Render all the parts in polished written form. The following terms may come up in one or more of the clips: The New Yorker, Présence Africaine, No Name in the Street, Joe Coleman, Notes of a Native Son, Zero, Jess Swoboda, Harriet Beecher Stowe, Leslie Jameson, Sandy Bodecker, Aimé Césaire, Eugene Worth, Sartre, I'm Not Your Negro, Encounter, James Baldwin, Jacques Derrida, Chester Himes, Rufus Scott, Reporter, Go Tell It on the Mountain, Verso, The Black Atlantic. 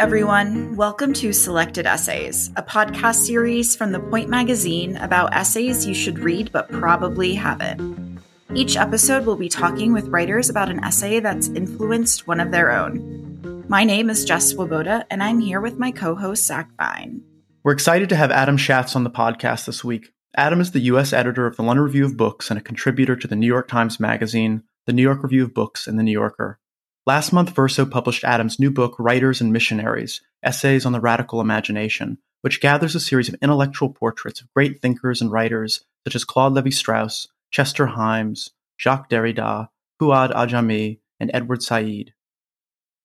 everyone. Welcome to Selected Essays, a podcast series from The Point magazine about essays you should read but probably haven't. Each episode, we'll be talking with writers about an essay that's influenced one of their own. My name is Jess Swoboda, and I'm here with my co-host, Zach Fine. We're excited to have Adam Schatz on the podcast this week. Adam is the U.S. editor of the London Review of Books and a contributor to the New York Times Magazine, the New York Review of Books, and the New Yorker. Last month, Verso published Adam's new book, Writers and Missionaries, Essays on the Radical Imagination, which gathers a series of intellectual portraits of great thinkers and writers such as Claude Lévi-Strauss, Chester Himes, Jacques Derrida, Fouad Ajami, and Edward Said.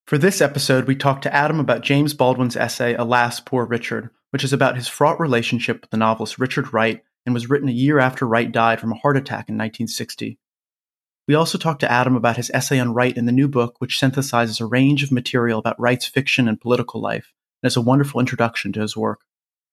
For this episode, we talked to Adam about James Baldwin's essay, Alas, Poor Richard, which is about his fraught relationship with the novelist Richard Wright and was written a year after Wright died from a heart attack in 1960. We also talked to Adam about his essay on Wright in the new book, which synthesizes a range of material about Wright's fiction and political life, and is a wonderful introduction to his work.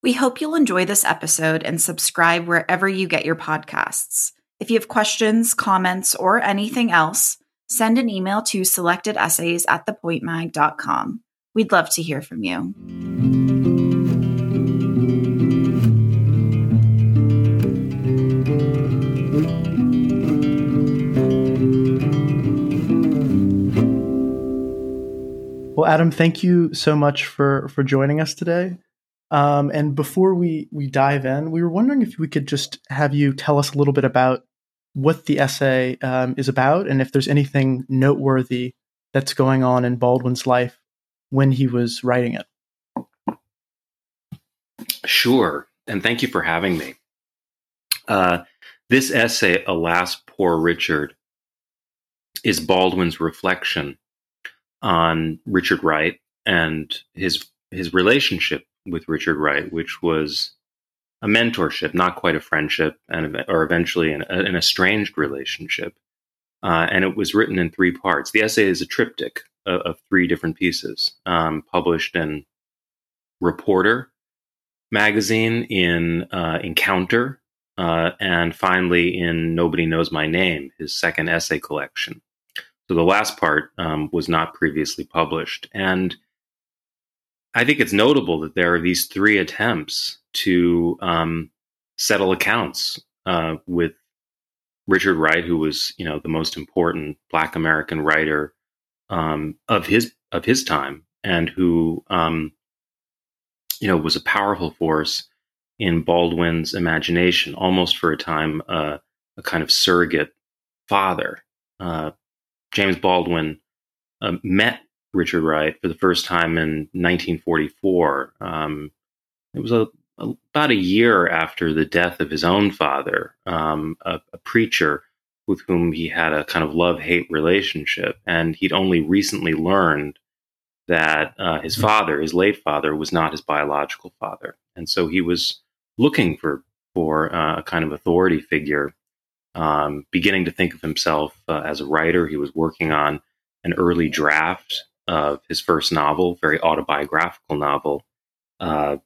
We hope you'll enjoy this episode and subscribe wherever you get your podcasts. If you have questions, comments, or anything else, send an email to selectedessays@thepointmag.com. We'd love to hear from you. Well, Adam, thank you so much for joining us today. And before we dive in, we were wondering if we could just have you tell us a little bit about what the essay is about and if there's anything noteworthy that's going on in Baldwin's life when he was writing it. Sure. And thank you for having me. This essay, Alas, Poor Richard, is Baldwin's reflection on Richard Wright and his relationship with Richard Wright, which was a mentorship, not quite a friendship, or eventually an estranged relationship. And it was written in three parts. The essay is a triptych of three different pieces, published in Reporter magazine, in Encounter, and finally in Nobody Knows My Name, his second essay collection. So the last part was not previously published. And I think it's notable that there are these three attempts to settle accounts with Richard Wright, who was, the most important Black American writer of his time, and who, was a powerful force in Baldwin's imagination, almost for a time a kind of surrogate father. James Baldwin met Richard Wright for the first time in 1944. It was about a year after the death of his own father, a preacher with whom he had a kind of love-hate relationship. And he'd only recently learned that his father, his late father, was not his biological father. And so he was looking for a kind of authority figure, beginning to think of himself as a writer. He was working on an early draft of his first novel, very autobiographical novel, Go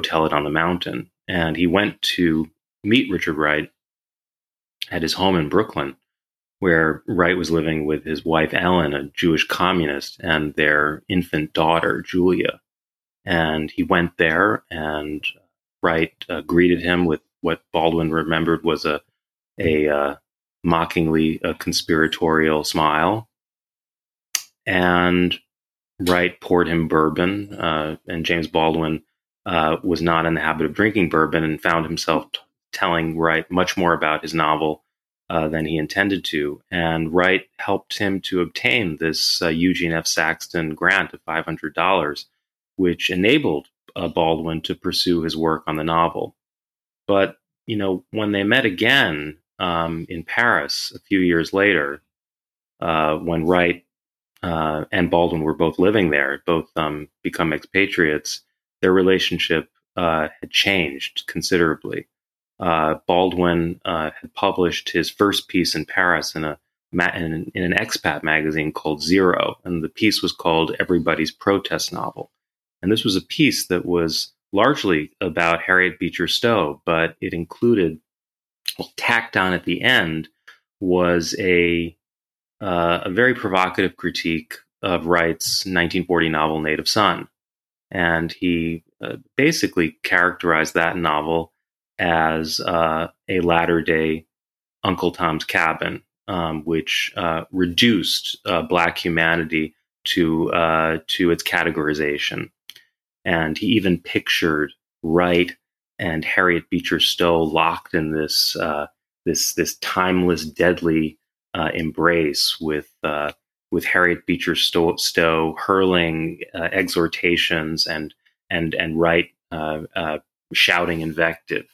Tell It on the Mountain. And he went to meet Richard Wright at his home in Brooklyn, where Wright was living with his wife, Ellen, a Jewish communist, and their infant daughter, Julia. And he went there, and Wright greeted him with what Baldwin remembered was a mockingly conspiratorial smile. And Wright poured him bourbon, and James Baldwin was not in the habit of drinking bourbon and found himself telling Wright much more about his novel than he intended to. And Wright helped him to obtain this Eugene F. Saxton grant of $500, which enabled Baldwin to pursue his work on the novel. But, when they met again, in Paris a few years later, when Wright and Baldwin were both living there, both become expatriates, their relationship had changed considerably. Baldwin had published his first piece in Paris in an expat magazine called Zero, and the piece was called Everybody's Protest Novel. And this was a piece that was largely about Harriet Beecher Stowe, but it included, tacked on at the end, was a very provocative critique of Wright's 1940 novel, Native Son, And he basically characterized that novel as a latter-day Uncle Tom's Cabin, which reduced Black humanity to its categorization. And he even pictured Wright and Harriet Beecher Stowe locked in this this timeless, deadly embrace with Harriet Beecher Stowe hurling exhortations and Wright shouting invective.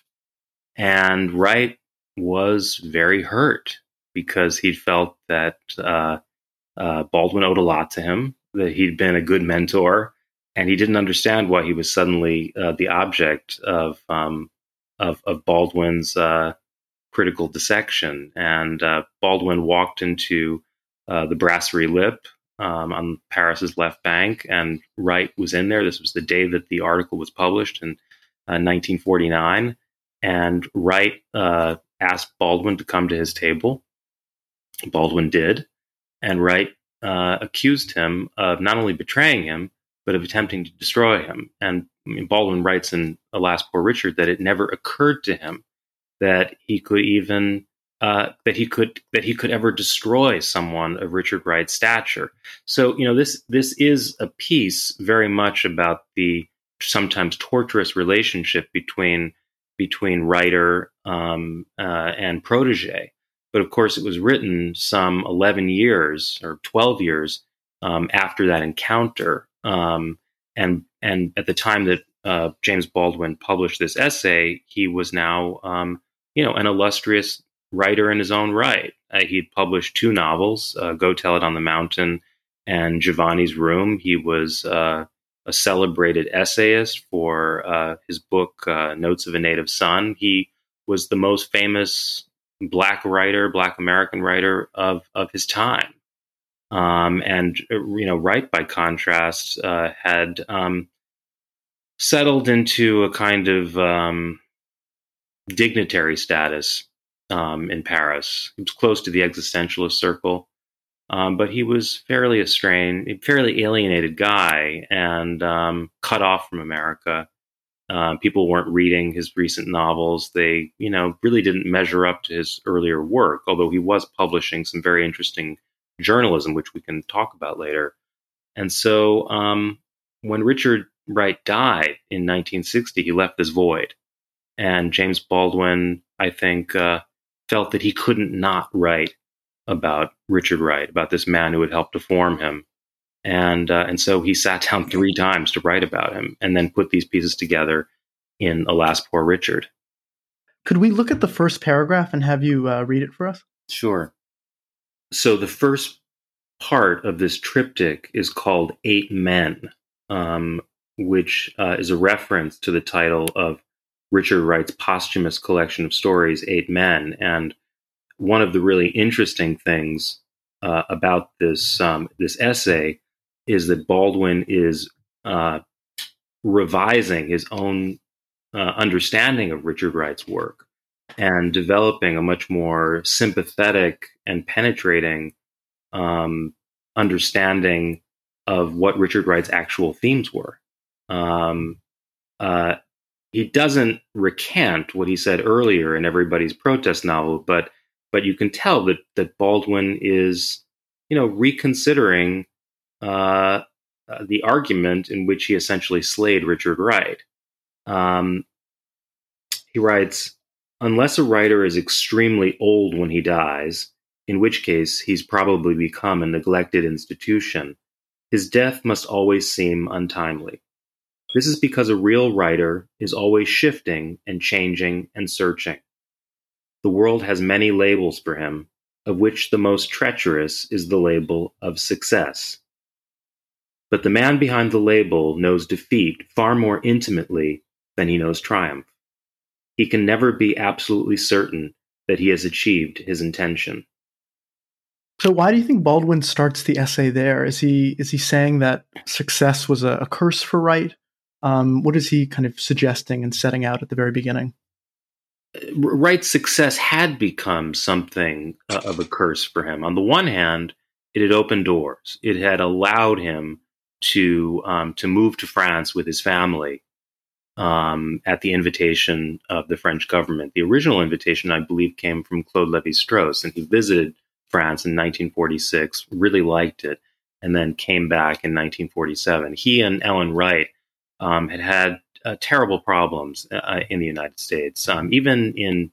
And Wright was very hurt because he felt that Baldwin owed a lot to him, that he'd been a good mentor, and he didn't understand why he was suddenly the object of Baldwin's critical dissection. And Baldwin walked into the Brasserie Lip on Paris's left bank, and Wright was in there. This was the day that the article was published in 1949, and Wright asked Baldwin to come to his table. Baldwin did, and Wright accused him of not only betraying him, but of attempting to destroy him. And Baldwin writes in Alas, Poor Richard that it never occurred to him that he could even that he could ever destroy someone of Richard Wright's stature. So, you know, this is a piece very much about the sometimes torturous relationship between writer and protege. But of course, it was written some 11 years or 12 years after that encounter. And at the time that James Baldwin published this essay, he was now, an illustrious writer in his own right. He'd published two novels, Go Tell It on the Mountain and Giovanni's Room. He was a celebrated essayist for his book, Notes of a Native Son. He was the most famous Black American writer of his time. Wright, by contrast, had settled into a kind of dignitary status in Paris. He was close to the existentialist circle, but he was fairly alienated guy, and cut off from America. People weren't reading his recent novels. They, really didn't measure up to his earlier work, although he was publishing some very interesting journalism, which we can talk about later. And so when Richard Wright died in 1960, he left this void. And James Baldwin, I think, felt that he couldn't not write about Richard Wright, about this man who had helped to form him. And so he sat down 3 times to write about him and then put these pieces together in Alas, Poor Richard. Could we look at the first paragraph and have you read it for us? Sure. So the first part of this triptych is called 8 Men, which is a reference to the title of Richard Wright's posthumous collection of stories, 8 Men. And one of the really interesting things about this essay is that Baldwin is revising his own understanding of Richard Wright's work and developing a much more sympathetic and penetrating understanding of what Richard Wright's actual themes were. He doesn't recant what he said earlier in Everybody's Protest Novel, but you can tell that Baldwin is, reconsidering the argument in which he essentially slayed Richard Wright. He writes, "Unless a writer is extremely old when he dies, in which case he's probably become a neglected institution, his death must always seem untimely. This is because a real writer is always shifting and changing and searching. The world has many labels for him, of which the most treacherous is the label of success. But the man behind the label knows defeat far more intimately than he knows triumph. He can never be absolutely certain that he has achieved his intention." So why do you think Baldwin starts the essay there? Is he saying that success was a curse for Wright? What is he kind of suggesting and setting out at the very beginning? Wright's success had become something of a curse for him. On the one hand, it had opened doors. It had allowed him to move to France with his family at the invitation of the French government. The original invitation, I believe, came from Claude Lévi-Strauss, and he visited France in 1946, really liked it, and then came back in 1947. He and Ellen Wright had had terrible problems in the United States, even in,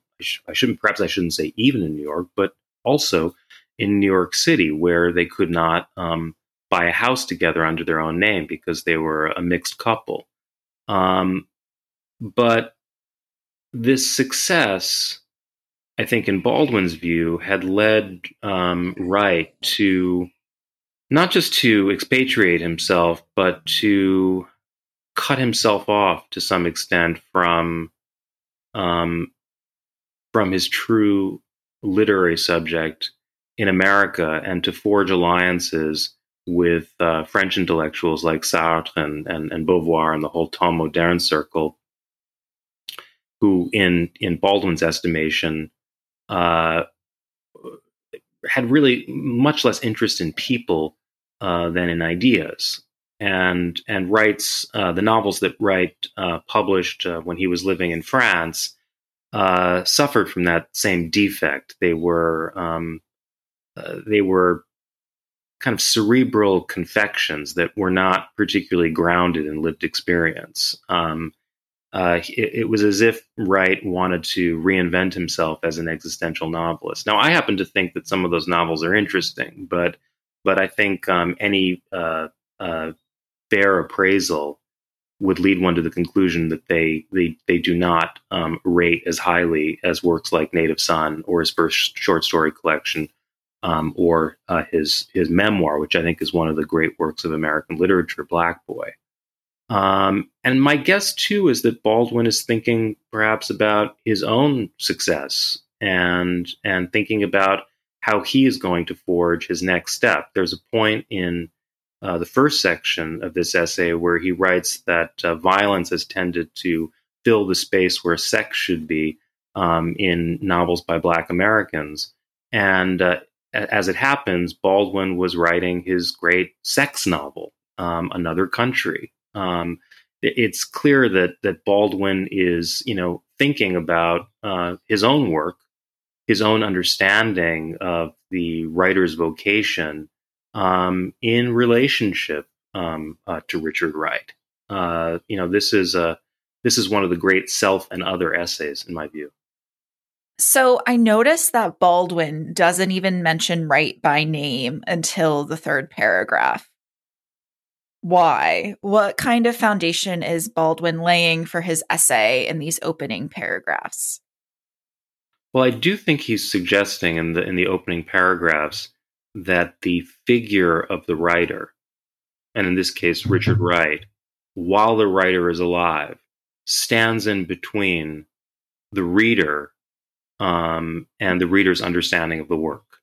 I shouldn't say even in New York, but also in New York City, where they could not buy a house together under their own name because they were a mixed couple. But this success, I think in Baldwin's view, had led Wright to not just to expatriate himself, but to cut himself off to some extent from his true literary subject in America, and to forge alliances with French intellectuals like Sartre and Beauvoir and the whole temps moderne circle, who in Baldwin's estimation had really much less interest in people than in ideas. And Wright's the novels that Wright published when he was living in France suffered from that same defect. They were kind of cerebral confections that were not particularly grounded in lived experience. It was as if Wright wanted to reinvent himself as an existential novelist. Now, I happen to think that some of those novels are interesting, but I think any fair appraisal would lead one to the conclusion that they do not rate as highly as works like Native Son or his first short story collection, or his memoir, which I think is one of the great works of American literature, Black Boy. And my guess, too, is that Baldwin is thinking perhaps about his own success and thinking about how he is going to forge his next step. There's a point in the first section of this essay where he writes that violence has tended to fill the space where sex should be in novels by Black Americans. And as it happens, Baldwin was writing his great sex novel, Another Country. It's clear that Baldwin is, thinking about his own work, his own understanding of the writer's vocation in relationship to Richard Wright. This is one of the great self and other essays, in my view. So I noticed that Baldwin doesn't even mention Wright by name until the third paragraph. Why? What kind of foundation is Baldwin laying for his essay in these opening paragraphs? Well, I do think he's suggesting in the opening paragraphs that the figure of the writer, and in this case, Richard Wright, while the writer is alive, stands in between the reader and the reader's understanding of the work.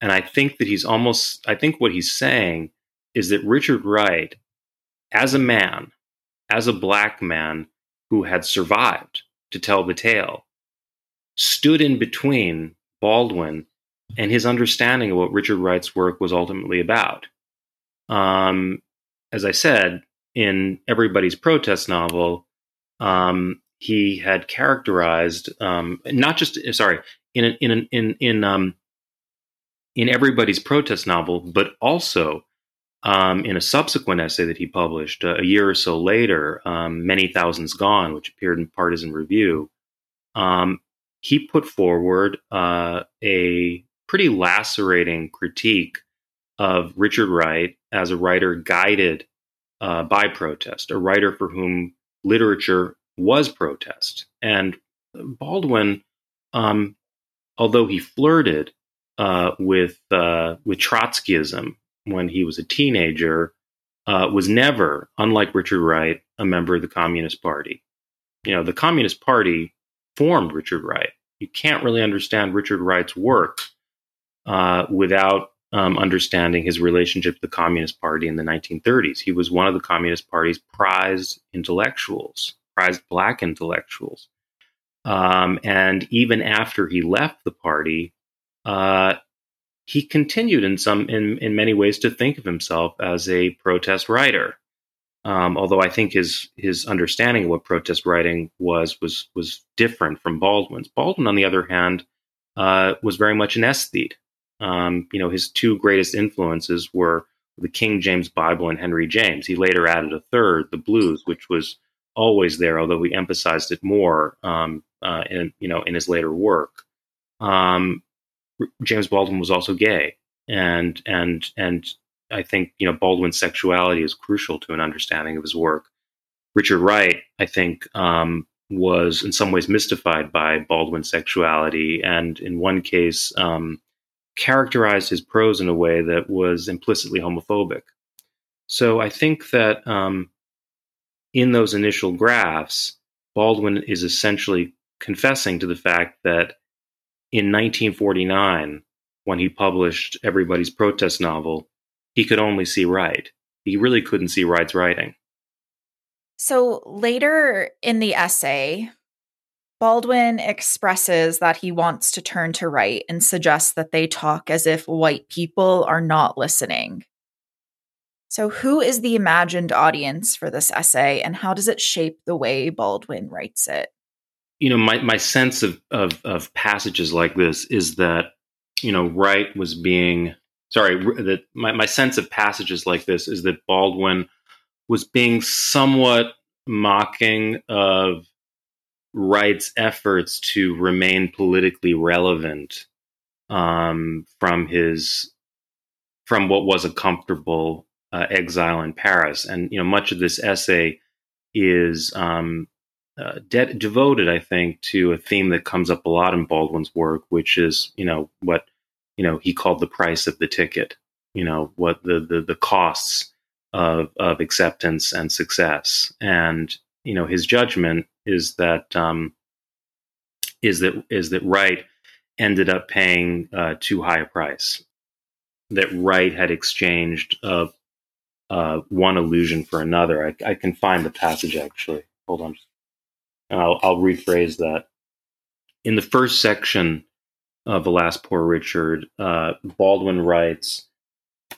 And I think that I think what he's saying is that Richard Wright, as a man, as a Black man who had survived to tell the tale, stood in between Baldwin and his understanding of what Richard Wright's work was ultimately about. As I said, in Everybody's Protest Novel, he had characterized in Everybody's Protest Novel, but also in a subsequent essay that he published a year or so later, Many Thousands Gone, which appeared in Partisan Review. He put forward a pretty lacerating critique of Richard Wright as a writer guided by protest, a writer for whom literature was protest. And Baldwin, although he flirted with Trotskyism when he was a teenager, was never, unlike Richard Wright, a member of the Communist Party. The Communist Party formed Richard Wright. You can't really understand Richard Wright's work without understanding his relationship to the Communist Party in the 1930s. He was one of the Communist Party's prized intellectuals. Prized Black intellectuals. And even after he left the party, he continued in many ways to think of himself as a protest writer. Although I think his understanding of what protest writing was different from Baldwin's. Baldwin, on the other hand, was very much an aesthete. His two greatest influences were the King James Bible and Henry James. He later added a third, the blues, which was always there, although he emphasized it more in his later work. James Baldwin was also gay, and I think, Baldwin's sexuality is crucial to an understanding of his work. Richard Wright, I think, was in some ways mystified by Baldwin's sexuality, and in one case, characterized his prose in a way that was implicitly homophobic. So I think that in those initial drafts, Baldwin is essentially confessing to the fact that in 1949, when he published Everybody's Protest Novel, he could only see Wright. He really couldn't see Wright's writing. So later in the essay, Baldwin expresses that he wants to turn to Wright and suggests that they talk as if white people are not listening. So who is the imagined audience for this essay, and how does it shape the way Baldwin writes it? My sense of passages like this is that, Wright was being... my sense of passages like this is that Baldwin was being somewhat mocking of Wright's efforts to remain politically relevant from what was a comfortable exile in Paris. And, much of this essay is devoted, I think, to a theme that comes up a lot in Baldwin's work, which is, what he called the price of the ticket, what the costs of acceptance and success. And, his judgment is that, Wright ended up paying too high a price, that Wright had exchanged one illusion for another. I can find the passage, actually. Hold on. And I'll rephrase that. In the first section of Alas, Poor Richard, Baldwin writes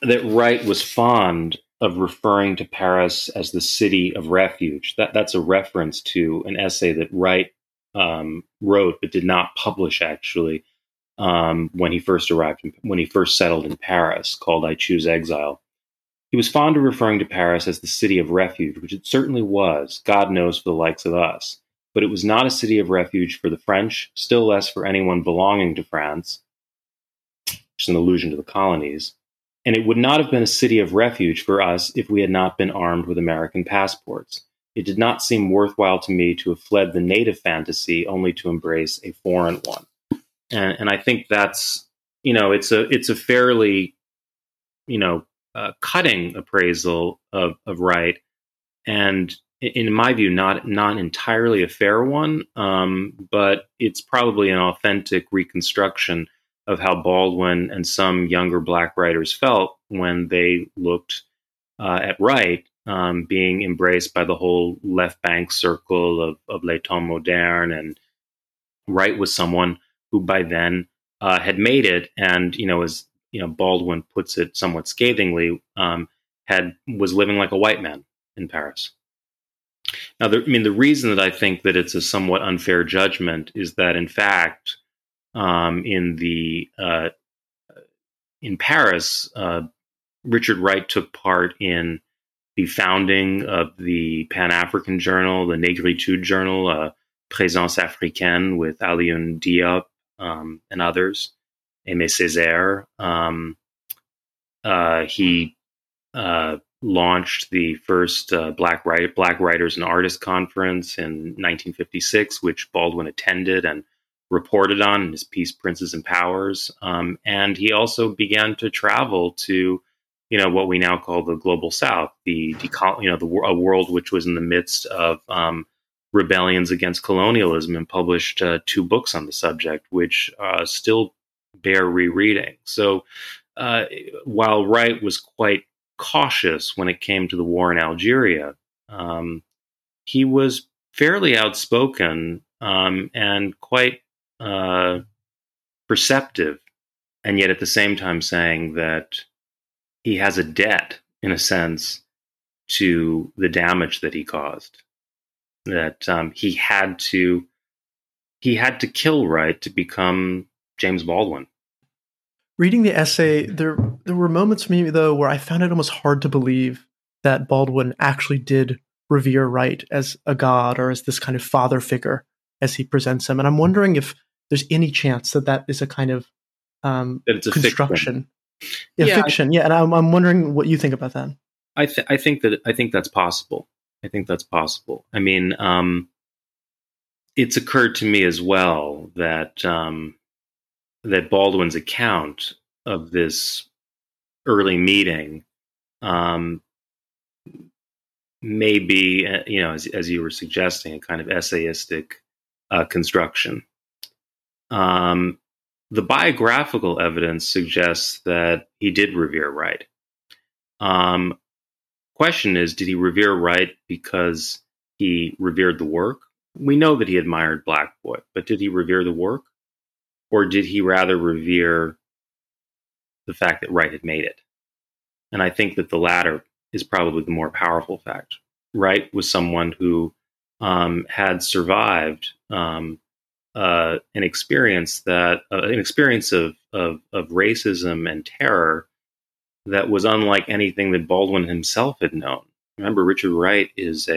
that Wright was fond of referring to Paris as the city of refuge. That's a reference to an essay that Wright wrote but did not publish, actually, when he first settled in Paris, called I Choose Exile. He was fond of referring to Paris as the city of refuge, which it certainly was, God knows, for the likes of us. But it was not a city of refuge for the French, still less for anyone belonging to France, which is an allusion to the colonies, and it would not have been a city of refuge for us if we had not been armed with American passports. It did not seem worthwhile to me to have fled the native fantasy only to embrace a foreign one. And I think that's, it's a fairly, cutting appraisal of Wright, and in my view, not entirely a fair one, but it's probably an authentic reconstruction of how Baldwin and some younger Black writers felt when they looked at Wright being embraced by the whole left bank circle of Les Temps Modernes. And Wright was someone who by then had made it, and, as Baldwin puts it somewhat scathingly, was living like a white man in Paris. Now, the reason that I think that it's a somewhat unfair judgment is that, in fact, in Paris, Richard Wright took part in the founding of the Pan-African Journal, the Negritude Journal, Présence Africaine, with Alioune Diop and others, Aimé Césaire. He launched the first Black Writers and Artists Conference in 1956, which Baldwin attended and reported on in his piece Princes and Powers. And he also began to travel to, what we now call the Global South, a world which was in the midst of rebellions against colonialism, and published 2 books on the subject, which still bear rereading. So while Wright was quite cautious when it came to the war in Algeria, he was fairly outspoken and quite perceptive and yet at the same time saying that he has a debt, in a sense, to the damage that he caused. That he had to kill Wright to become James Baldwin. Reading the essay, there were moments for me, though, where I found it almost hard to believe that Baldwin actually did revere Wright as a god or as this kind of father figure as he presents him. And I'm wondering if there's any chance that is a kind of it's a construction. Fiction. Fiction. And I'm wondering what you think about that. I think that's possible. I mean, it's occurred to me as well that that Baldwin's account of this early meeting may be, as you were suggesting, a kind of essayistic construction. The biographical evidence suggests that he did revere Wright. Question is, did he revere Wright because he revered the work? We know that he admired Black Boy, but did he revere the work? Or did he rather revere the fact that Wright had made it? And I think that the latter is probably the more powerful fact. Wright was someone who had survived an experience of racism and terror that was unlike anything that Baldwin himself had known. Remember, Richard Wright is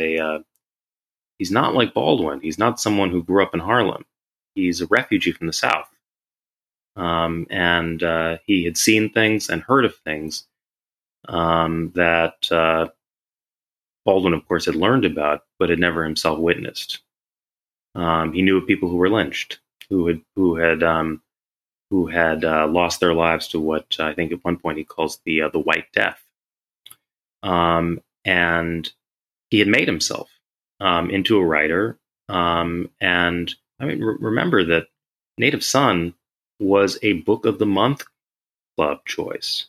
he's not like Baldwin. He's not someone who grew up in Harlem. He's a refugee from the South. And he had seen things and heard of things that Baldwin, of course, had learned about, but had never himself witnessed. He knew of people who were lynched, who had lost their lives to what I think at one point he calls the White Death. And he had made himself into a writer. And I mean, remember that Native Son was a Book of the Month Club choice.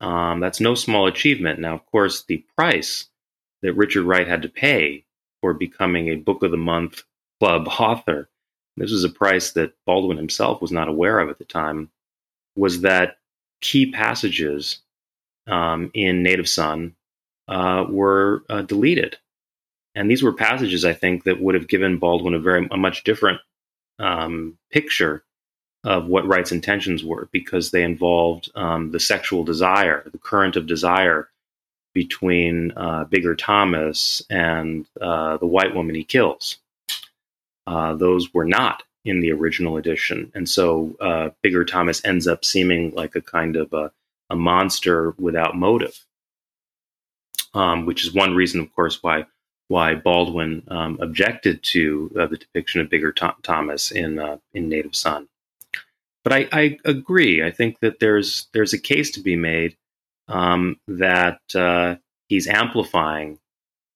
That's no small achievement. Now, of course, the price that Richard Wright had to pay for becoming a Book of the Month Club author, this was a price that Baldwin himself was not aware of at the time, was that key passages in Native Son were deleted. And these were passages, I think, that would have given Baldwin a much different picture of what Wright's intentions were, because they involved the sexual desire, the current of desire between Bigger Thomas and the white woman he kills. Those were not in the original edition. And so Bigger Thomas ends up seeming like a kind of a monster without motive, which is one reason, of course, why Baldwin objected to the depiction of Bigger Thomas in Native Son. But I agree. I think that there's a case to be made that he's amplifying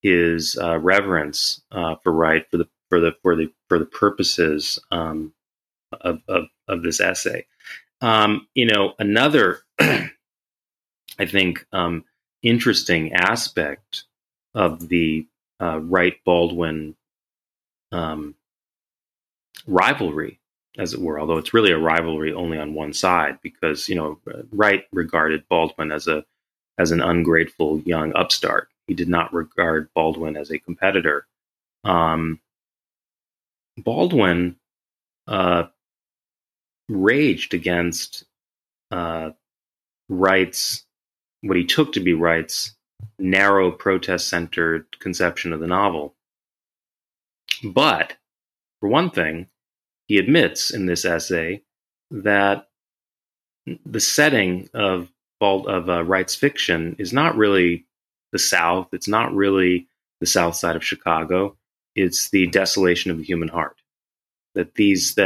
his reverence for Wright for the purposes of this essay. Another I think interesting aspect of the Wright-Baldwin rivalry, as it were, although it's really a rivalry only on one side, because Wright regarded Baldwin as an ungrateful young upstart. He did not regard Baldwin as a competitor. Baldwin raged against Wright's, what he took to be Wright's narrow protest-centered conception of the novel. But for one thing, he admits in this essay that the setting of Wright's fiction is not really the South. It's not really the South Side of Chicago. It's the desolation of the human heart. That these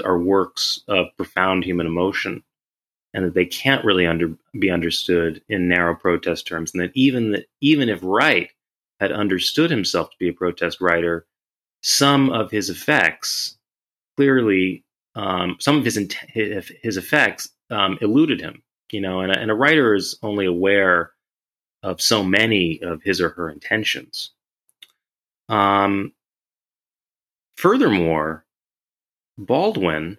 are works of profound human emotion, and that they can't really be understood in narrow protest terms. And that even if Wright had understood himself to be a protest writer, some of his effects clearly, his effects eluded him, and a writer is only aware of so many of his or her intentions. Furthermore, Baldwin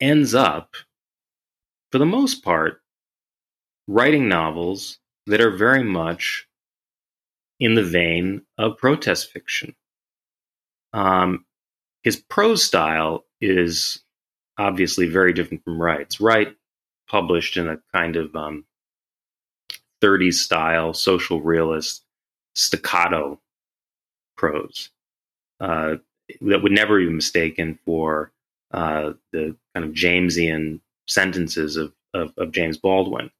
ends up, for the most part, writing novels that are very much in the vein of protest fiction. His prose style is obviously very different from Wright's. Wright published in a kind of 30s style, social realist, staccato prose that would never be mistaken for the kind of Jamesian sentences of James Baldwin.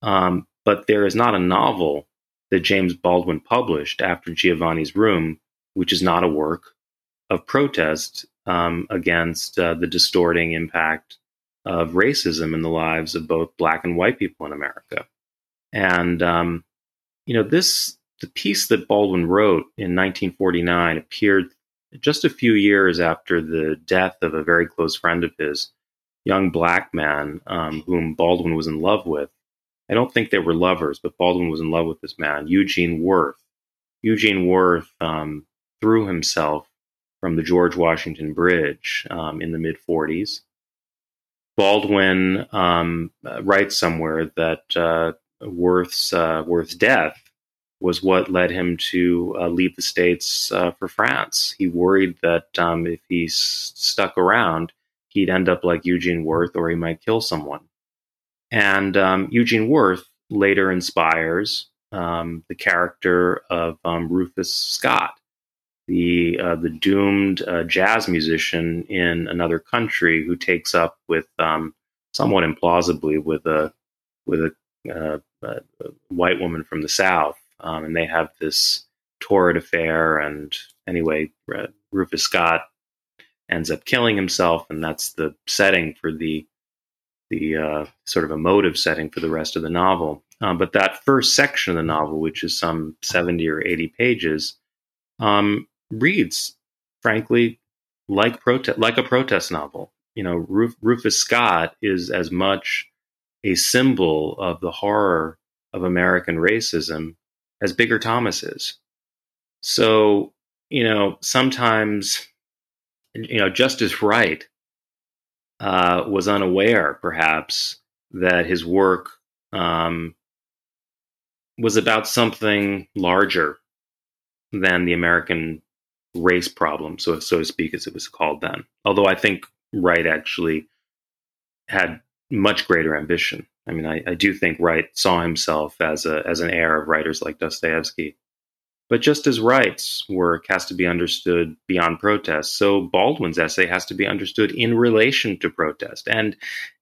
But there is not a novel that James Baldwin published after Giovanni's Room, which is not a work of protest against the distorting impact of racism in the lives of both black and white people in America. And, the piece that Baldwin wrote in 1949 appeared just a few years after the death of a very close friend of his, young black man whom Baldwin was in love with. I don't think they were lovers, but Baldwin was in love with this man, Eugene Worth. Eugene Worth threw himself from the George Washington Bridge in the mid-40s. Baldwin writes somewhere that Worth's death was what led him to leave the States for France. He worried that if he stuck around, he'd end up like Eugene Worth, or he might kill someone. And Eugene Worth later inspires the character of Rufus Scott, the doomed jazz musician in another country who takes up with somewhat implausibly with a white woman from the South, and they have this torrid affair. And anyway, Rufus Scott ends up killing himself, and that's the setting for the sort of emotive setting for the rest of the novel. But that first section of the novel, which is some 70 or 80 pages, reads, frankly, like a protest novel. You know, Rufus Scott is as much a symbol of the horror of American racism as Bigger Thomas is. So, sometimes, Justice Wright was unaware, perhaps, that his work was about something larger than the American race problem, so to speak, as it was called then. Although I think Wright actually had much greater ambition. I mean, I do think Wright saw himself as an heir of writers like Dostoevsky. But just as Wright's work has to be understood beyond protest, so Baldwin's essay has to be understood in relation to protest. And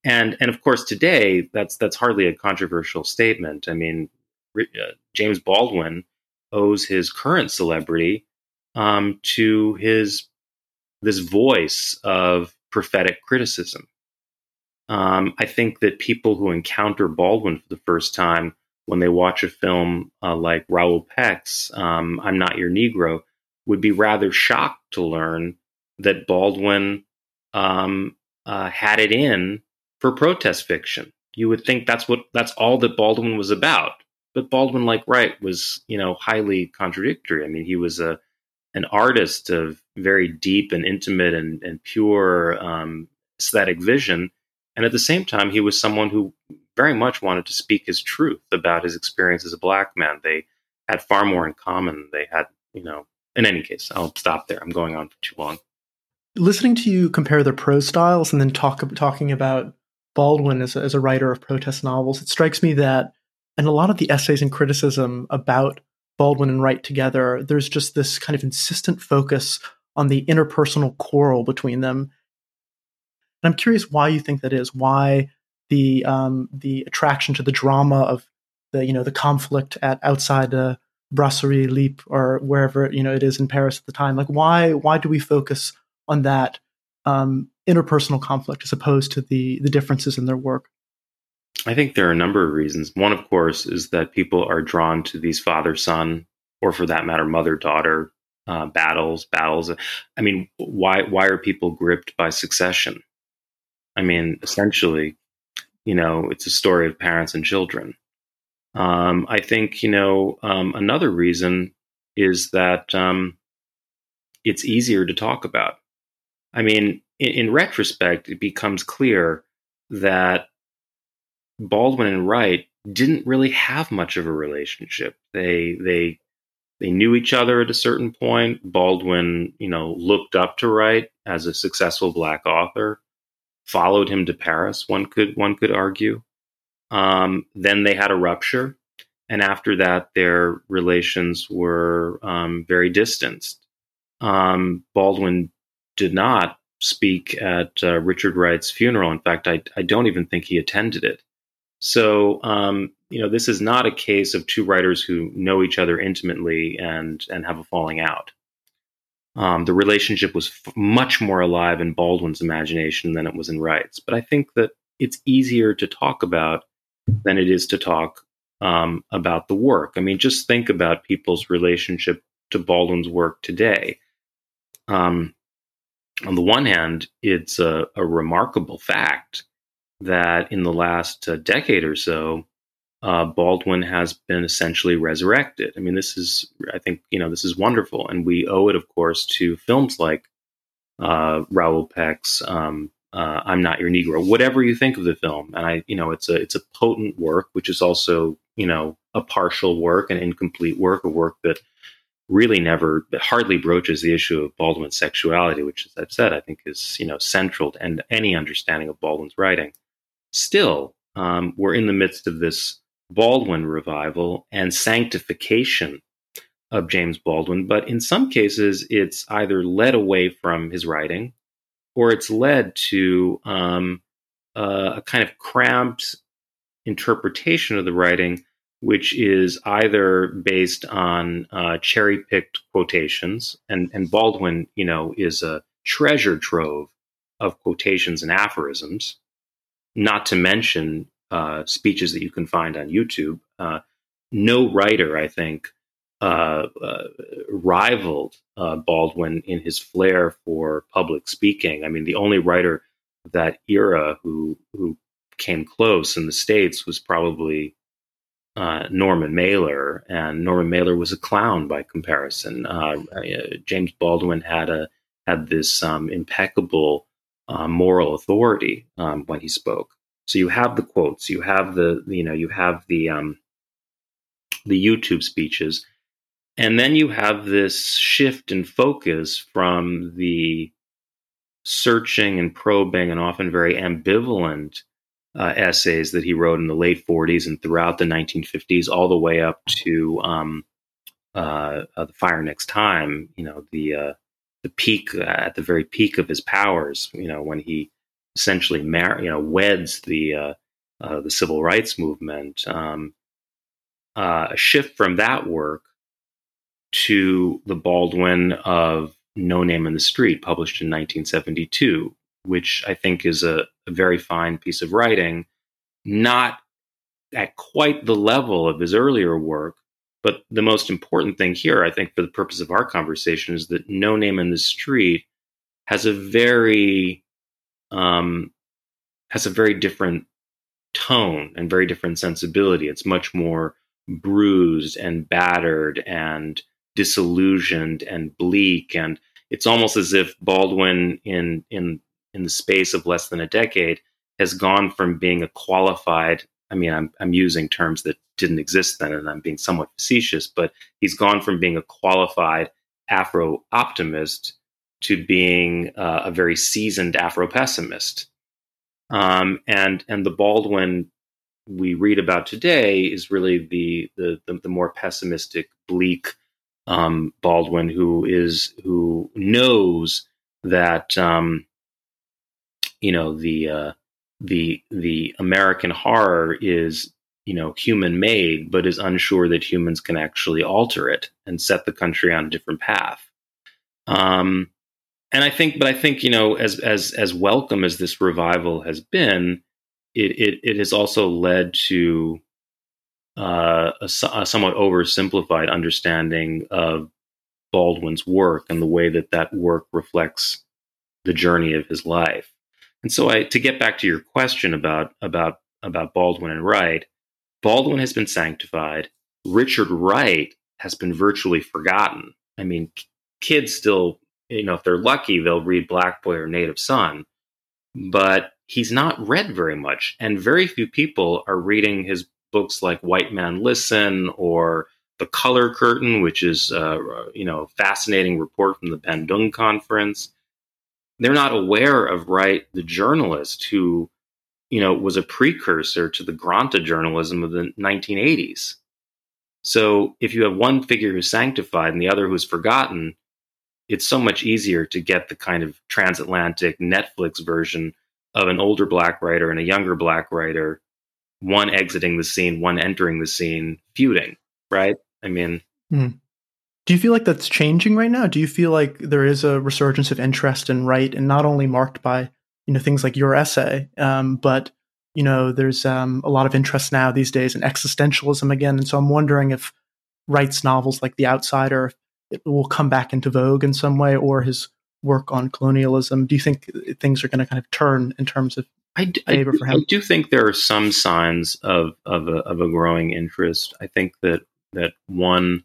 of course, today, that's hardly a controversial statement. I mean, James Baldwin owes his current celebrity to this voice of prophetic criticism. I think that people who encounter Baldwin for the first time, when they watch a film like Raoul Peck's I'm Not Your Negro, would be rather shocked to learn that Baldwin had it in for protest fiction. You would think that's all that Baldwin was about. But Baldwin, like Wright, was, highly contradictory. I mean, he was an artist of very deep and intimate and pure aesthetic vision. And at the same time, he was someone who very much wanted to speak his truth about his experience as a black man. They had far more in common. They had, in any case, I'll stop there. I'm going on for too long. Listening to you compare their prose styles and then talking about Baldwin as a writer of protest novels, it strikes me that in a lot of the essays and criticism about Baldwin and Wright together, there's just this kind of insistent focus on the interpersonal quarrel between them. And I'm curious why you think that is, why the attraction to the drama of the conflict outside the Brasserie Libre or wherever it is in Paris at the time. Like why do we focus on that interpersonal conflict as opposed to the differences in their work? I think there are a number of reasons. One, of course, is that people are drawn to these father-son, or for that matter, mother-daughter battles. I mean, why are people gripped by Succession? I mean, essentially, it's a story of parents and children. I think, another reason is that it's easier to talk about. I mean, in retrospect, it becomes clear that Baldwin and Wright didn't really have much of a relationship. They knew each other at a certain point. Baldwin, looked up to Wright as a successful Black author, followed him to Paris, one could argue. Then they had a rupture, and after that, their relations were very distanced. Baldwin did not speak at Richard Wright's funeral. In fact, I don't even think he attended it. So, this is not a case of two writers who know each other intimately and have a falling out. The relationship was much more alive in Baldwin's imagination than it was in Wright's. But I think that it's easier to talk about than it is to talk about the work. I mean, just think about people's relationship to Baldwin's work today. On the one hand, it's a remarkable fact that in the last decade or so, Baldwin has been essentially resurrected. I mean, this is wonderful. And we owe it, of course, to films like Raoul Peck's I'm Not Your Negro, whatever you think of the film. And it's a potent work, which is also, a partial work, an incomplete work, a work that really hardly broaches the issue of Baldwin's sexuality, which, as I've said, I think is, central to any understanding of Baldwin's writing. Still, we're in the midst of this Baldwin revival and sanctification of James Baldwin, but in some cases, it's either led away from his writing or it's led to a kind of cramped interpretation of the writing, which is either based on cherry-picked quotations, and Baldwin, is a treasure trove of quotations and aphorisms, not to mention speeches that you can find on YouTube. No writer, I think, rivaled Baldwin in his flair for public speaking. I mean, the only writer of that era who came close in the States was probably Norman Mailer, and Norman Mailer was a clown by comparison. James Baldwin had this impeccable moral authority when he spoke. So you have the quotes, you have the YouTube speeches, and then you have this shift in focus from the searching and probing and often very ambivalent essays that he wrote in the late 40s and throughout the 1950s, all the way up to The Fire Next Time, the peak, at the very peak of his powers, when he essentially weds the civil rights movement. A shift from that work to the Baldwin of No Name in the Street, published in 1972, which I think is a very fine piece of writing, not at quite the level of his earlier work. But the most important thing here, I think, for the purpose of our conversation, is that No Name in the Street has a very different tone and very different sensibility. It's much more bruised and battered and disillusioned and bleak, and it's almost as if Baldwin in the space of less than a decade has gone from being a qualified, I mean, I'm using terms that didn't exist then and I'm being somewhat facetious, but he's gone from being a qualified Afro-optimist to being a very seasoned Afro-pessimist. And the Baldwin we read about today is really the more pessimistic, bleak Baldwin who knows that, the American horror is, human made, but is unsure that humans can actually alter it and set the country on a different path. I think, as welcome as this revival has been, it has also led to a somewhat oversimplified understanding of Baldwin's work and the way that work reflects the journey of his life. And so to get back to your question about Baldwin and Wright, Baldwin has been sanctified. Richard Wright has been virtually forgotten. I mean, kids still you know, if they're lucky, they'll read Black Boy or Native Son. But he's not read very much, and very few people are reading his books like White Man Listen or The Color Curtain, which is, you know, a fascinating report from the Bandung Conference. They're not aware of Wright, the journalist, who, you know, was a precursor to the Granta journalism of the 1980s. So if you have one figure who's sanctified and the other who's forgotten, it's so much easier to get the kind of transatlantic Netflix version of an older Black writer and a younger Black writer, one exiting the scene, one entering the scene, feuding, right? I mean... Mm. Do you feel like that's changing right now? Do you feel like there is a resurgence of interest in Wright, and not only marked by, you know, things like your essay, but, you know, there's a lot of interest now these days in existentialism again. And so I'm wondering if Wright's novels like The Outsider, it will come back into vogue in some way, or his work on colonialism. Do you think things are going to kind of turn in terms of favor for him? I do think there are some signs of a growing interest. I think that one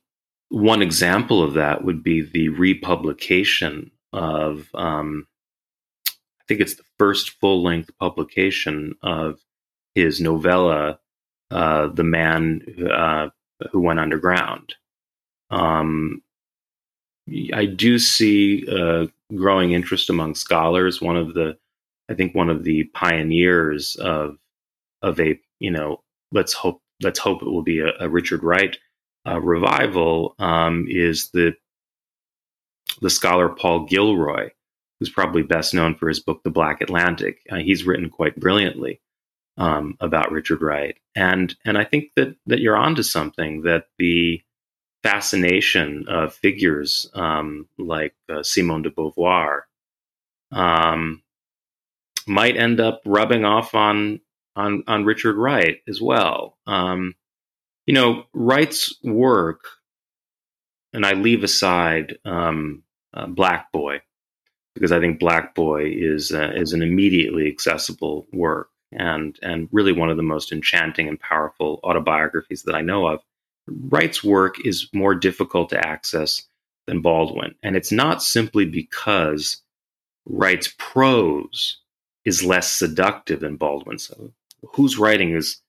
example of that would be the republication of, I think it's the first full-length publication of his novella, The Man Who Went Underground. I do see growing interest among scholars. I think one of the pioneers of a, you know, let's hope it will be a Richard Wright revival is the scholar Paul Gilroy, who's probably best known for his book, The Black Atlantic. He's written quite brilliantly about Richard Wright. And I think that you're onto something, that the fascination of figures like Simone de Beauvoir might end up rubbing off on Richard Wright as well. You know, Wright's work, and I leave aside Black Boy, because I think Black Boy is an immediately accessible work and really one of the most enchanting and powerful autobiographies that I know of. Wright's work is more difficult to access than Baldwin, and it's not simply because Wright's prose is less seductive than Baldwin's. So whose writing is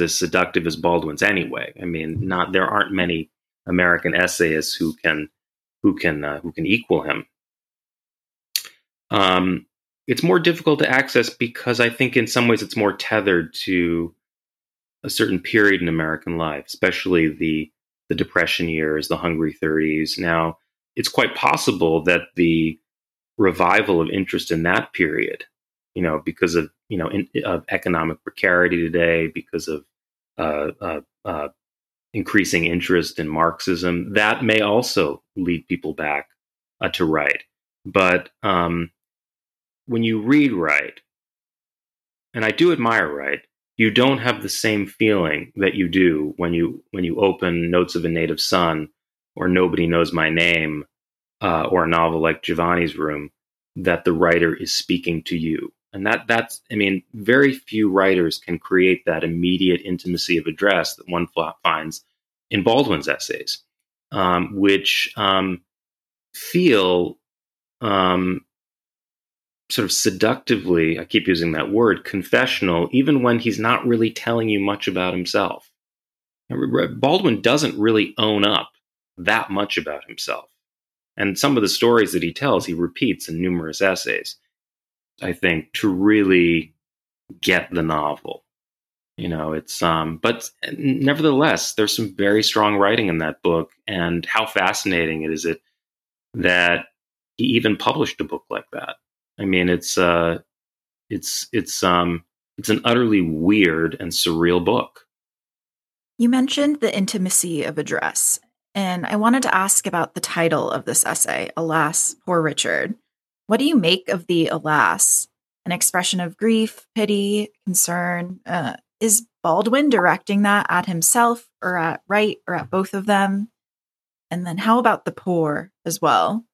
as seductive as Baldwin's anyway? I mean, there aren't many American essayists who can equal him. It's more difficult to access because I think in some ways it's more tethered to a certain period in American life, especially the Depression years, the Hungry 30s. Now, it's quite possible that the revival of interest in that period, you know, because of, you know, of economic precarity today, because of increasing interest in Marxism, that may also lead people back to Wright. But when you read Wright, and I do admire Wright, you don't have the same feeling that you do when you open Notes of a Native Son or Nobody Knows My Name or a novel like Giovanni's Room, that the writer is speaking to you. And that's, I mean, very few writers can create that immediate intimacy of address that one finds in Baldwin's essays, which feel sort of seductively, I keep using that word, confessional, even when he's not really telling you much about himself. Baldwin doesn't really own up that much about himself. And some of the stories that he tells, he repeats in numerous essays, I think, to really get the novel. You know, it's, but nevertheless, there's some very strong writing in that book. And how fascinating is it that he even published a book like that. I mean, it's an utterly weird and surreal book. You mentioned the intimacy of address, and I wanted to ask about the title of this essay, Alas, Poor Richard. What do you make of the alas, an expression of grief, pity, concern? Is Baldwin directing that at himself or at Wright or at both of them? And then how about the poor as well?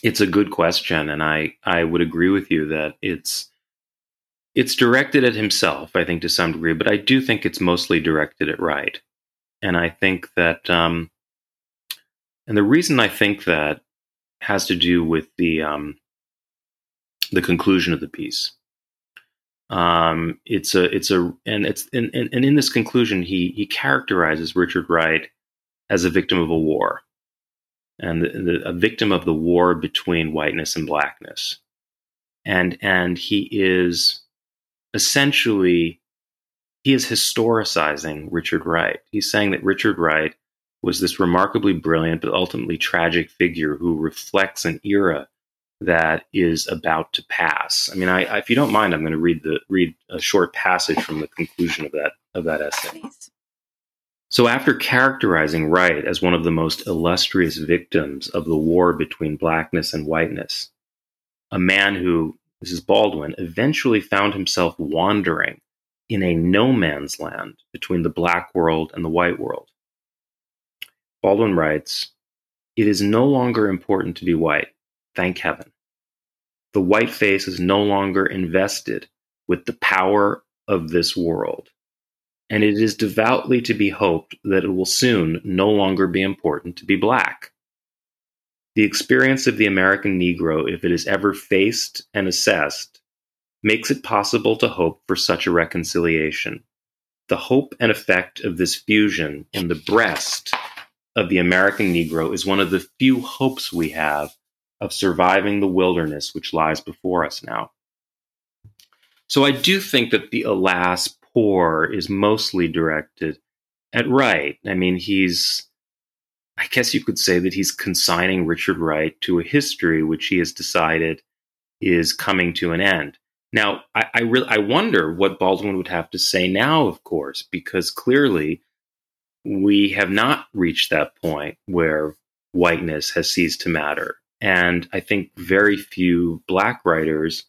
It's a good question, and I would agree with you that it's directed at himself, I think, to some degree, but I do think it's mostly directed at Wright. And I think that And the reason I think that has to do with the conclusion of the piece. And in this conclusion, he characterizes Richard Wright as a victim of a war, and a victim of the war between whiteness and blackness. And he is essentially, he is historicizing Richard Wright. He's saying that Richard Wright was this remarkably brilliant, but ultimately tragic figure who reflects an era that is about to pass. I mean, I if you don't mind, I'm going to read a short passage from the conclusion of that essay. Please. So after characterizing Wright as one of the most illustrious victims of the war between blackness and whiteness, a man who, this is Baldwin, eventually found himself wandering in a no man's land between the black world and the white world. Baldwin writes, "It is no longer important to be white, thank heaven. The white face is no longer invested with the power of this world, and it is devoutly to be hoped that it will soon no longer be important to be black. The experience of the American Negro, if it is ever faced and assessed, makes it possible to hope for such a reconciliation. The hope and effect of this fusion in the breast of the American Negro is one of the few hopes we have of surviving the wilderness which lies before us now." So I do think that the Alas, Poor is mostly directed at Wright. I mean, I guess you could say that he's consigning Richard Wright to a history which he has decided is coming to an end. Now, I wonder what Baldwin would have to say now, of course, because clearly we have not reached that point where whiteness has ceased to matter. And I think very few black writers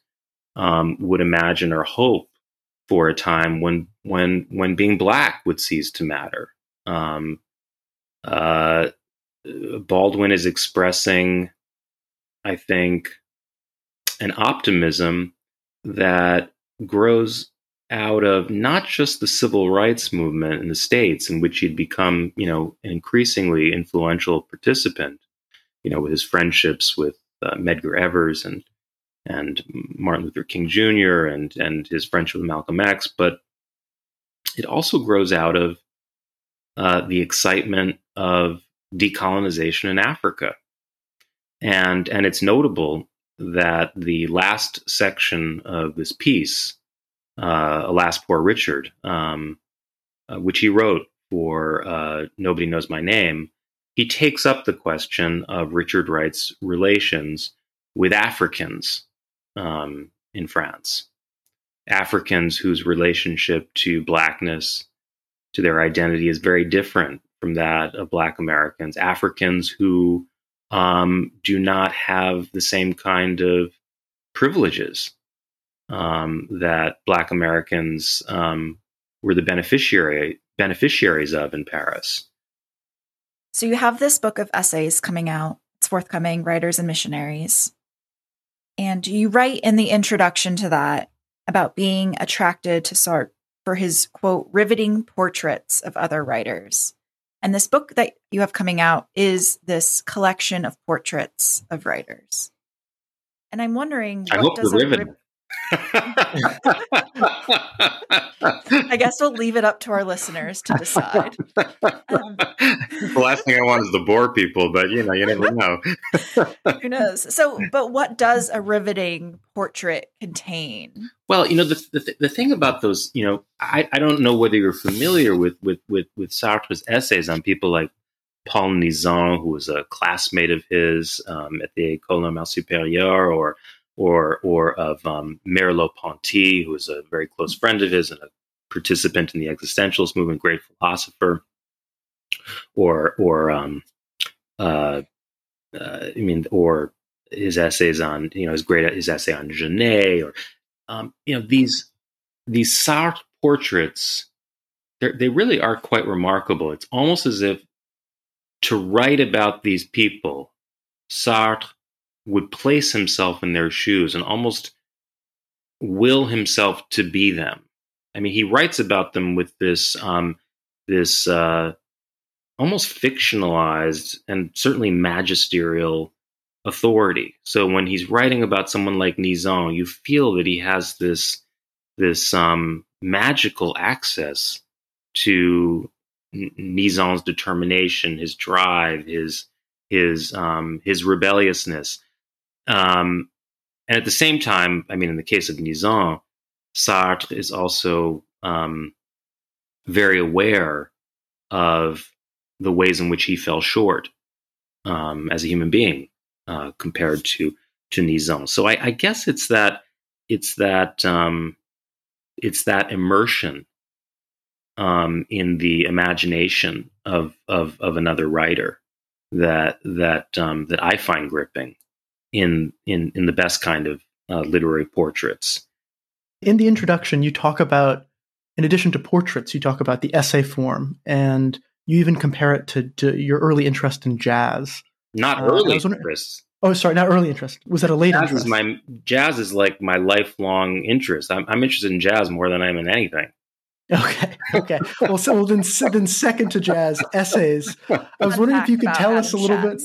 would imagine or hope for a time when being black would cease to matter. Baldwin is expressing, I think, an optimism that grows out of not just the civil rights movement in the States, in which he'd become, an increasingly influential participant, with his friendships with Medgar Evers and Martin Luther King Jr. and his friendship with Malcolm X, but it also grows out of the excitement of decolonization in Africa. And it's notable that the last section of this piece, Alas, Poor Richard, which he wrote for Nobody Knows My Name, he takes up the question of Richard Wright's relations with Africans in France, Africans whose relationship to blackness, to their identity, is very different from that of black Americans, Africans who do not have the same kind of privileges that black Americans were the beneficiaries of in Paris. So you have this book of essays coming out. It's forthcoming, Writers and Missionaries. And you write in the introduction to that about being attracted to Sartre for his, quote, riveting portraits of other writers. And this book that you have coming out is this collection of portraits of writers. And I'm wondering, I hope they're riveting. I guess we'll leave it up to our listeners to decide. The last thing I want is to bore people, but you never know. Who knows? So, but what does a riveting portrait contain? Well, the thing about those, I don't know whether you're familiar with Sartre's essays on people like Paul Nizan, who was a classmate of his at the École Normale Supérieure, or of Merleau-Ponty, who is a very close friend of his and a participant in the existentialist movement, great philosopher, or his essays on, his essay on Genet, or these Sartre portraits, they really are quite remarkable. It's almost as if to write about these people, Sartre would place himself in their shoes and almost will himself to be them. I mean, he writes about them with this almost fictionalized and certainly magisterial authority. So when he's writing about someone like Nizam, you feel that he has this magical access to Nizam's determination, his drive, his rebelliousness. And at the same time, I mean, in the case of Nizam, Sartre is also very aware of the ways in which he fell short as a human being compared to Nizam. So I guess it's that immersion in the imagination of another writer that I find gripping in the best kind of literary portraits. In the introduction, you talk about, in addition to portraits, you talk about the essay form, and you even compare it to your early interest in jazz. Not early interest. Oh, sorry, not early interest. Was that a late interest? Jazz is like my lifelong interest. I'm interested in jazz more than I am in anything. Okay. Well, so then second to jazz, essays. I was wondering if you could tell us a little bit.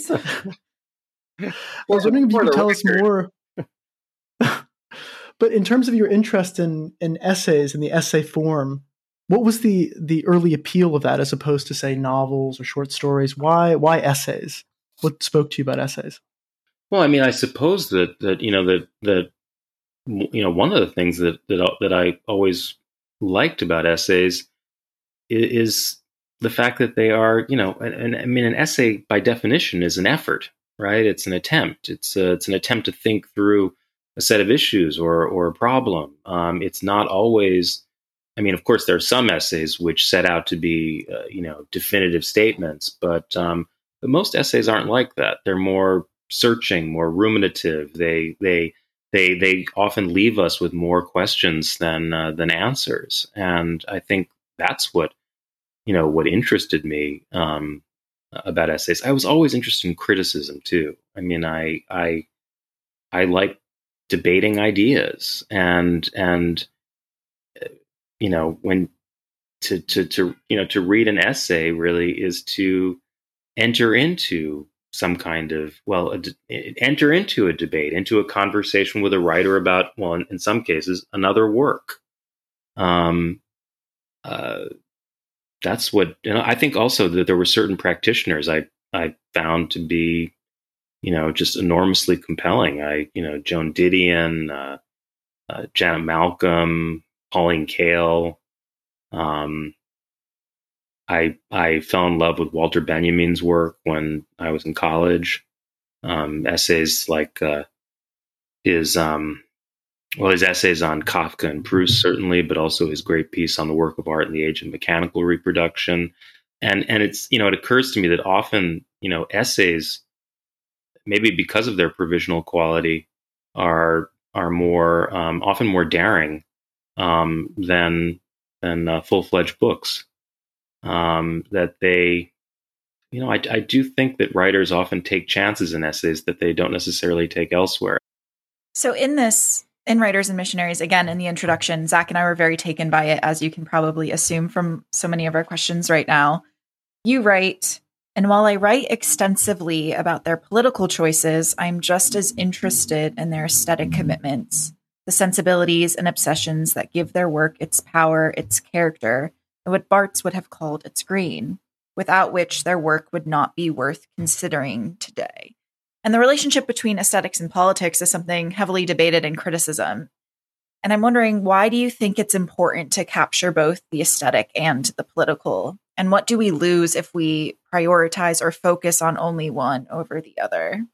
I was wondering if you could tell us more. But in terms of your interest in essays and the essay form, what was the early appeal of that as opposed to, say, novels or short stories? Why essays? What spoke to you about essays? Well, I mean, I suppose that one of the things that I always liked about essays is the fact that they are, an essay by definition is an effort, right? It's an attempt. It's an attempt to think through a set of issues or a problem. It's not always, I mean, of course, there are some essays which set out to be, definitive statements, but most essays aren't like that. They're more searching, more ruminative. They often leave us with more questions than answers. And I think that's what interested me about essays. I was always interested in criticism too. I mean, I like debating ideas and when to read an essay really is to enter into some kind of, enter into a debate, into a conversation with a writer about, in some cases, another work. That's what, I think also that there were certain practitioners I found to be, just enormously compelling. Joan Didion, Janet Malcolm, Pauline Kael. I fell in love with Walter Benjamin's work when I was in college. Essays like his essays on Kafka and Proust certainly, but also his great piece on the work of art in the age of mechanical reproduction. And it's it occurs to me that often essays, maybe because of their provisional quality, are more often more daring than full-fledged books. That they, I do think that writers often take chances in essays that they don't necessarily take elsewhere. So in Writers and Missionaries, again, in the introduction, Zach and I were very taken by it, as you can probably assume from so many of our questions right now. You write, and while I write extensively about their political choices, I'm just as interested in their aesthetic commitments, the sensibilities and obsessions that give their work its power, its character, and what Barthes would have called its green, without which their work would not be worth considering today. And the relationship between aesthetics and politics is something heavily debated in criticism. And I'm wondering, why do you think it's important to capture both the aesthetic and the political? And what do we lose if we prioritize or focus on only one over the other?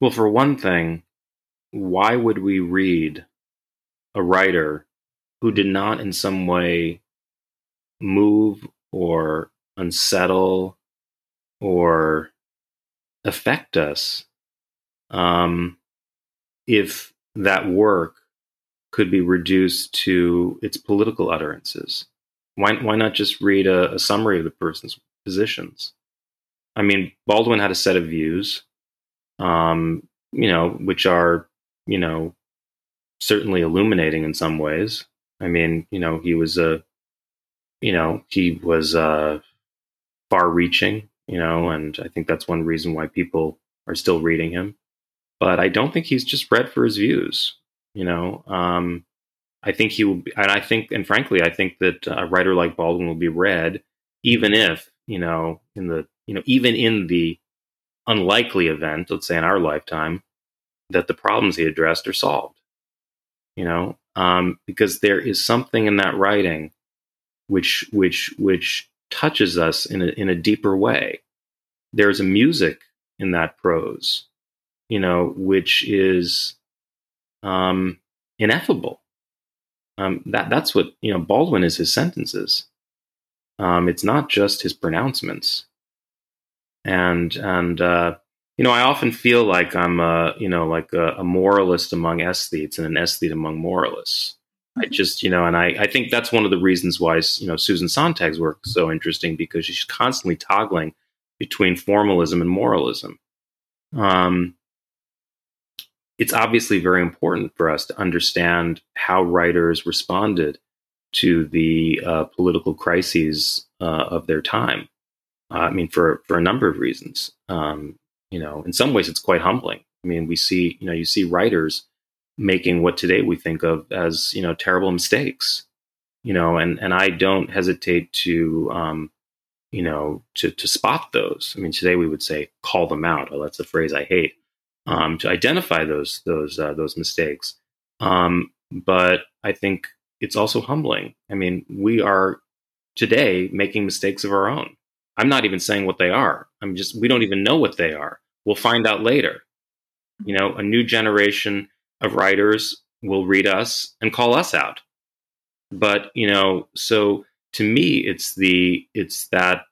Well, for one thing, why would we read a writer who did not in some way move or unsettle or affect us, if that work could be reduced to its political utterances? Why not just read a summary of the person's positions? I mean, Baldwin had a set of views, which are, certainly illuminating in some ways. I mean, he was far-reaching, you know, and I think that's one reason why people are still reading him. But I don't think he's just read for his views, you know. I think he will be, and I think, and frankly, I think that a writer like Baldwin will be read, even if, you know, even in the unlikely event, let's say in our lifetime, that the problems he addressed are solved, you know, because there is something in that writing which touches us in a deeper way. There's a music in that prose, you know, which is ineffable. That's what, you know, Baldwin is his sentences. It's not just his pronouncements. And you know, I often feel like I'm a moralist among aesthetes and an aesthete among moralists. I just, you know, and I think that's one of the reasons why, you know, Susan Sontag's work is so interesting, because she's constantly toggling between formalism and moralism. It's obviously very important for us to understand how writers responded to the political crises of their time. I mean, for a number of reasons. You know, in some ways, it's quite humbling. I mean, you see writers making what today we think of as, you know, terrible mistakes, you know, and I don't hesitate to, you know, to spot those. I mean, today we would say, call them out. Well, that's a phrase I hate. To identify those mistakes. But I think it's also humbling. I mean, we are today making mistakes of our own. I'm not even saying what they are. We don't even know what they are. We'll find out later. You know, a new generation of writers will read us and call us out. But, you know, so to me, it's that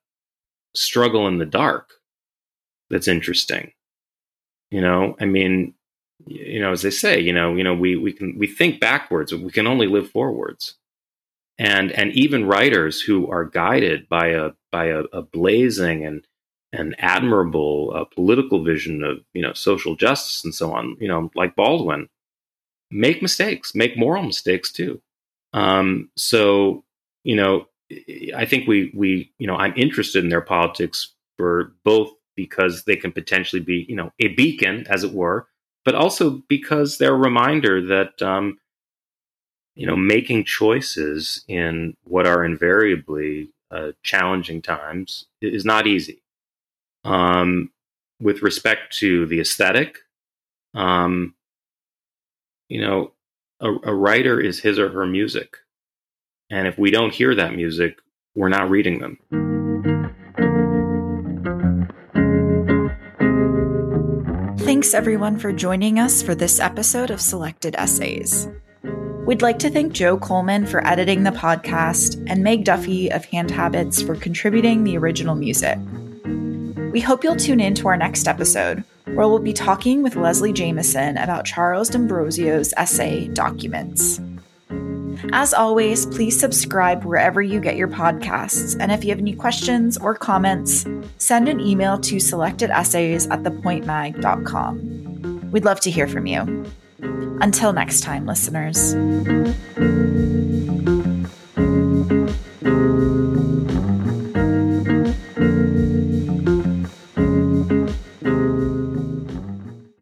struggle in the dark that's interesting. You know, I mean, you know, as they say, you know, we think backwards, but we can only live forwards. And even writers who are guided by a blazing and admirable political vision of, you know, social justice and so on, you know, like Baldwin, make moral mistakes too. So, you know, I think we you know, I'm interested in their politics for both, because they can potentially be, you know, a beacon, as it were, but also because they're a reminder that, you know, making choices in what are invariably challenging times is not easy. With respect to the aesthetic, you know, a writer is his or her music. And if we don't hear that music, we're not reading them. Thanks everyone for joining us for this episode of Selected Essays. We'd like to thank Joe Coleman for editing the podcast and Meg Duffy of Hand Habits for contributing the original music. We hope you'll tune in to our next episode, where we'll be talking with Leslie Jameson about Charles D'Ambrosio's essay, Documents. As always, please subscribe wherever you get your podcasts, and if you have any questions or comments, send an email to selectedessays@thepointmag.com. We'd love to hear from you. Until next time, listeners.